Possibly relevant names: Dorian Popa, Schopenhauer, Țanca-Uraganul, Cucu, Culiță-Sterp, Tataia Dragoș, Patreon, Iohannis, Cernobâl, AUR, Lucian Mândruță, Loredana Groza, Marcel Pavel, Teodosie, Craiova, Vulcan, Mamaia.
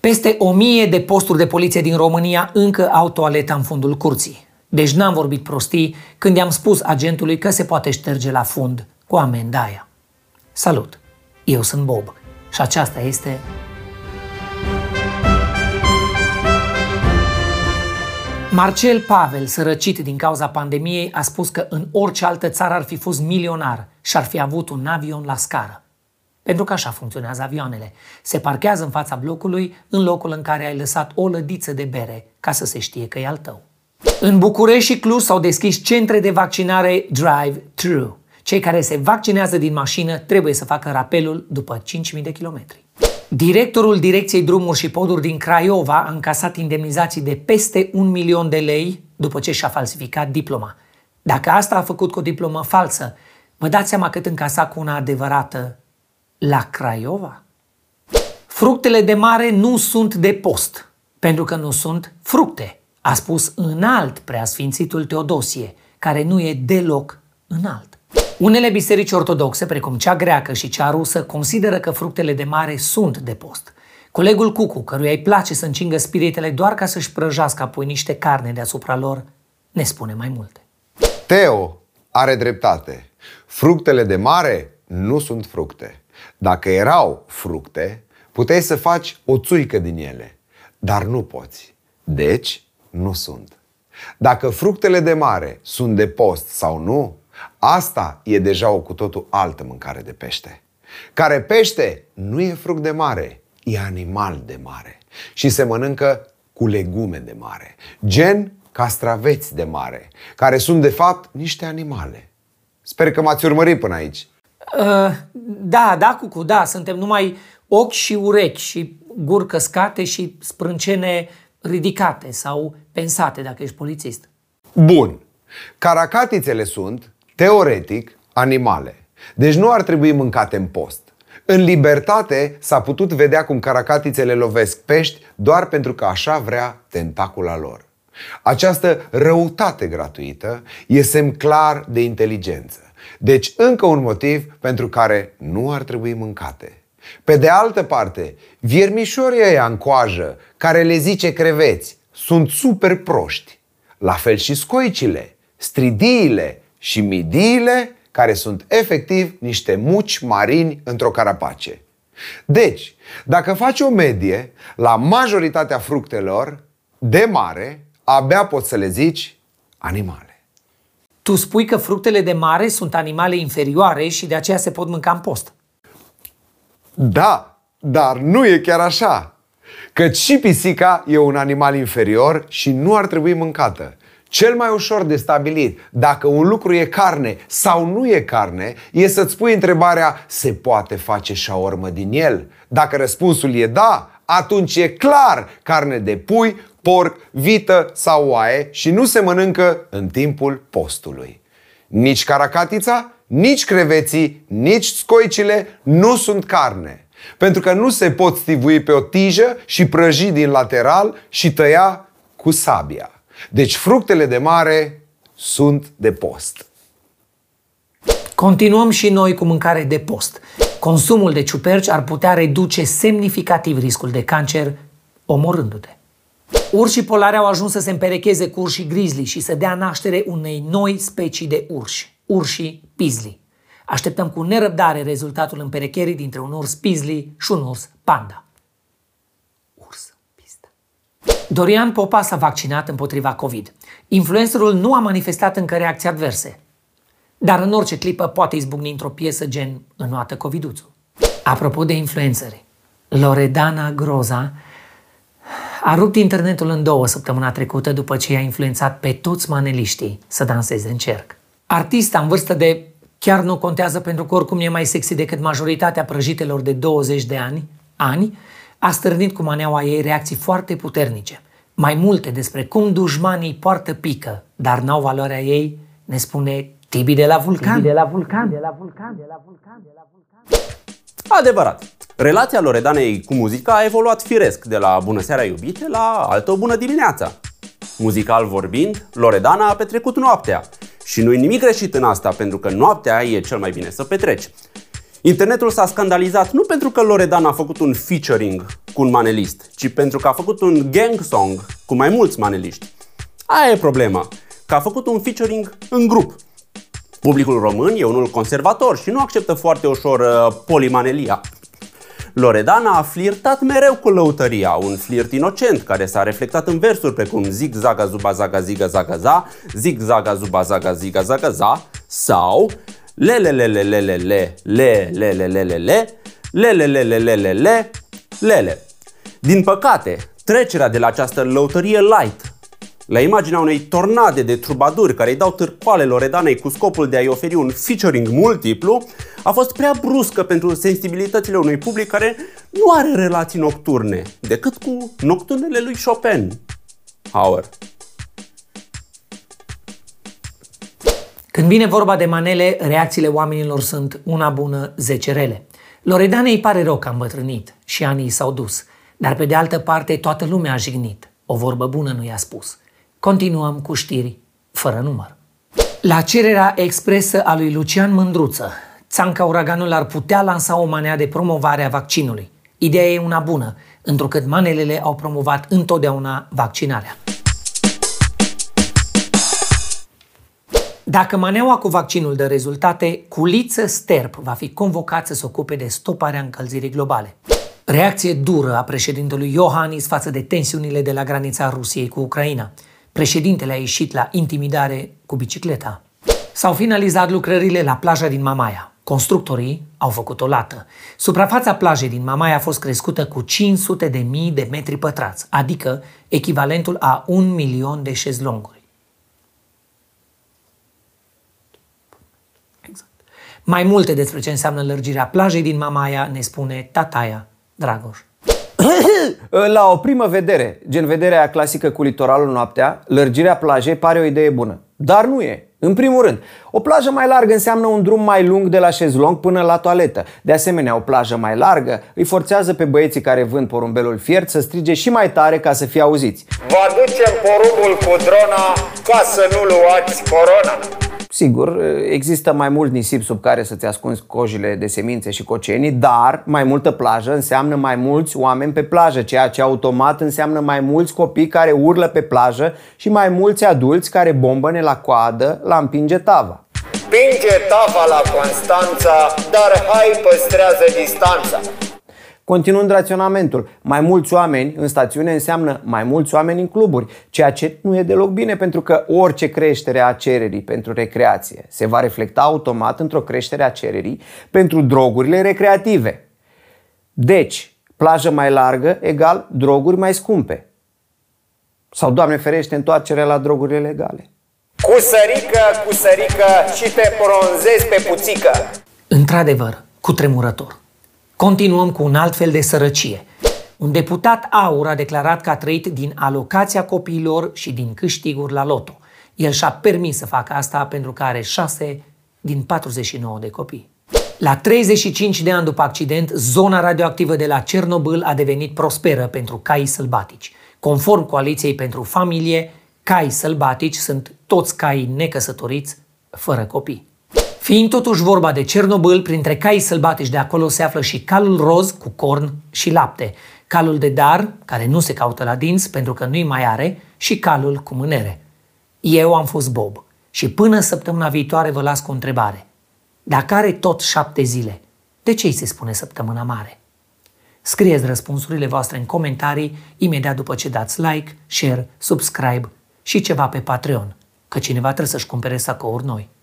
Peste 1000 de posturi de poliție din România încă au toaleta în fundul curții. Deci n-am vorbit prostii când i-am spus agentului că se poate șterge la fund cu amenda aia. Salut! Eu sunt Bob și aceasta este... Marcel Pavel, sărăcit din cauza pandemiei, a spus că în orice altă țară ar fi fost milionar și ar fi avut un avion la scară. Pentru că așa funcționează avioanele. Se parchează în fața blocului, în locul în care ai lăsat o lădiță de bere, ca să se știe că e al tău. În București și Cluj s-au deschis centre de vaccinare drive-thru. Cei care se vaccinează din mașină trebuie să facă rapelul după 5.000 de kilometri. Directorul Direcției Drumuri și Poduri din Craiova a încasat indemnizații de peste 1 milion de lei după ce și-a falsificat diploma. Dacă asta a făcut cu o diplomă falsă, vă dați seama cât încasa cu una adevărată la Craiova? Fructele de mare nu sunt de post, pentru că nu sunt fructe, a spus înalt preasfințitul Teodosie, care nu e deloc înalt. Unele biserici ortodoxe, precum cea greacă și cea rusă, consideră că fructele de mare sunt de post. Colegul Cucu, căruia îi place să încingă spiritele doar ca să-și prăjească apoi niște carne deasupra lor, ne spune mai multe. Teo are dreptate. Fructele de mare nu sunt fructe. Dacă erau fructe, puteai să faci o țuică din ele, dar nu poți. Deci, nu sunt. Dacă fructele de mare sunt de post sau nu, asta e deja o cu totul altă mâncare de pește. Care pește nu e fruct de mare, e animal de mare. Și se mănâncă cu legume de mare, gen castraveți de mare, care sunt de fapt niște animale. Sper că m-ați urmărit până aici. Da, Cucu, da, suntem numai ochi și urechi și guri căscate și sprâncene ridicate sau pensate dacă ești polițist. Bun. Caracatițele sunt, teoretic, animale. Deci nu ar trebui mâncate în post. În libertate s-a putut vedea cum caracatițele lovesc pești doar pentru că așa vrea tentacula lor. Această răutate gratuită e semn clar de inteligență. Deci încă un motiv pentru care nu ar trebui mâncate. Pe de altă parte, viermișorii ăia în coajă, care le zice creveți, sunt super proști. La fel și scoicile, stridiile și midiile, care sunt efectiv niște muci marini într-o carapace. Deci, dacă faci o medie, la majoritatea fructelor, de mare, abia poți să le zici animale. Tu spui că fructele de mare sunt animale inferioare și de aceea se pot mânca în post. Da, dar nu e chiar așa. Căci și pisica e un animal inferior și nu ar trebui mâncată. Cel mai ușor de stabilit dacă un lucru e carne sau nu e carne e să-ți pui întrebarea: se poate face șaormă din el? Dacă răspunsul e da, atunci e clar carne de pui, porc, vită sau oaie și nu se mănâncă în timpul postului. Nici caracatița, nici creveții, nici scoicile nu sunt carne. Pentru că nu se pot stivui pe o tijă și prăji din lateral și tăia cu sabia. Deci fructele de mare sunt de post. Continuăm și noi cu mâncare de post. Consumul de ciuperci ar putea reduce semnificativ riscul de cancer, omorându-te. Urșii polari au ajuns să se împerecheze cu urșii grizzly și să dea naștere unei noi specii de urși, urșii pizli. Așteptăm cu nerăbdare rezultatul împerecherii dintre un urs pizli și un urs panda. Urs pizda. Dorian Popa s-a vaccinat împotriva COVID. Influencerul nu a manifestat încă reacții adverse. Dar în orice clipă poate izbucni într-o piesă gen Înoată Coviduțul. Apropo de influenceri, Loredana Groza a rupt internetul în două săptămâna trecută după ce i-a influențat pe toți maneliștii să danseze în cerc. Artista în vârstă de... Chiar nu contează pentru că oricum e mai sexy decât majoritatea prăjitelor de 20 de ani, a stârnit cu maneaua ei reacții foarte puternice. Mai multe despre cum dușmanii poartă pică, dar n-au valoarea ei, ne spune Tibi de la Vulcan. Adevărat, relația Loredanei cu muzica a evoluat firesc de la Bună seara iubite la altă bună dimineața. Muzical vorbind, Loredana a petrecut noaptea. Și nu-i nimic greșit în asta, pentru că noaptea e cel mai bine să petreci. Internetul s-a scandalizat nu pentru că Loredana a făcut un featuring cu un manelist, ci pentru că a făcut un gang song cu mai mulți maneliști. Aia e problema, că a făcut un featuring în grup. Publicul român e unul conservator și nu acceptă foarte ușor polimanelia. Loredana a flirtat mereu cu lăutăria, un flirt inocent care s-a reflectat în versuri precum zig zaga zuba zaga ziga zaga za, zig zaga zuba zaga ziga zaga za sau lele. Din păcate, trecerea de la această lăutărie light la imaginea unei tornade de trubaduri care îi dau târcoale Loredanei cu scopul de a-i oferi un featuring multiplu, a fost prea bruscă pentru sensibilitățile unui public care nu are relații nocturne, decât cu nocturnele lui Schopenhauer. Când vine vorba de manele, reacțiile oamenilor sunt una bună, 10 rele. Loredanei îi pare rău că a îmbătrânit și anii s-au dus, dar pe de altă parte toată lumea a jignit. O vorbă bună nu i-a spus. Continuăm cu știri fără număr. La cererea expresă a lui Lucian Mândruță, Țanca-Uraganul ar putea lansa o manea de promovare a vaccinului. Ideea e una bună, întrucât manelele au promovat întotdeauna vaccinarea. Dacă maneaua cu vaccinul dă rezultate, Culiță-Sterp va fi convocat să se ocupe de stoparea încălzirii globale. Reacție dură a președintelui Iohannis față de tensiunile de la granița Rusiei cu Ucraina. Președintele a ieșit la intimidare cu bicicleta. S-au finalizat lucrările la plaja din Mamaia. Constructorii au făcut o lată. Suprafața plajei din Mamaia a fost crescută cu 500.000 de metri pătrați, adică echivalentul a 1.000.000 de șezlonguri. Exact. Mai multe despre ce înseamnă lărgirea plajei din Mamaia ne spune Tataia Dragoș. La o primă vedere, gen vederea clasică cu litoralul noaptea, lărgirea plajei pare o idee bună. Dar nu e. În primul rând, o plajă mai largă înseamnă un drum mai lung de la șezlong până la toaletă. De asemenea, o plajă mai largă îi forțează pe băieții care vând porumbelul fiert să strige și mai tare ca să fie auziți. Vă ducem porumbul cu drona ca să nu luați corona. Sigur, există mai mult nisip sub care să-ți ascunzi cojile de semințe și cocenii, dar mai multă plajă înseamnă mai mulți oameni pe plajă, ceea ce automat înseamnă mai mulți copii care urlă pe plajă și mai mulți adulți care bombăne la coadă la împinge tava. Împinge tava la Constanța, dar hai păstrează distanța. Continuând raționamentul, mai mulți oameni în stațiune înseamnă mai mulți oameni în cluburi, ceea ce nu e deloc bine pentru că orice creștere a cererii pentru recreație se va reflecta automat într-o creștere a cererii pentru drogurile recreative. Deci, plajă mai largă egal droguri mai scumpe. Sau, Doamne ferește, întoarcerea la drogurile legale. Cu sărică, cu sărică și te bronzezi pe puțică. Într-adevăr, cutremurător. Continuăm cu un alt fel de sărăcie. Un deputat AUR a declarat că a trăit din alocația copiilor și din câștiguri la loto. El și-a permis să facă asta pentru că are 6 din 49 de copii. La 35 de ani după accident, zona radioactivă de la Cernobâl a devenit prosperă pentru caii sălbatici. Conform Coaliției pentru Familie, caii sălbatici sunt toți caii necăsătoriți, fără copii. Fiind totuși vorba de Cernobâl, printre caii sălbatici de acolo se află și calul roz cu corn și lapte, calul de dar, care nu se caută la dinți pentru că nu-i mai are, și calul cu mânere. Eu am fost Bob și până săptămâna viitoare vă las cu o întrebare. Dacă are tot 7 zile, de ce îi se spune săptămâna mare? Scrieți răspunsurile voastre în comentarii imediat după ce dați like, share, subscribe și ceva pe Patreon, că cineva trebuie să-și cumpere sacouri noi.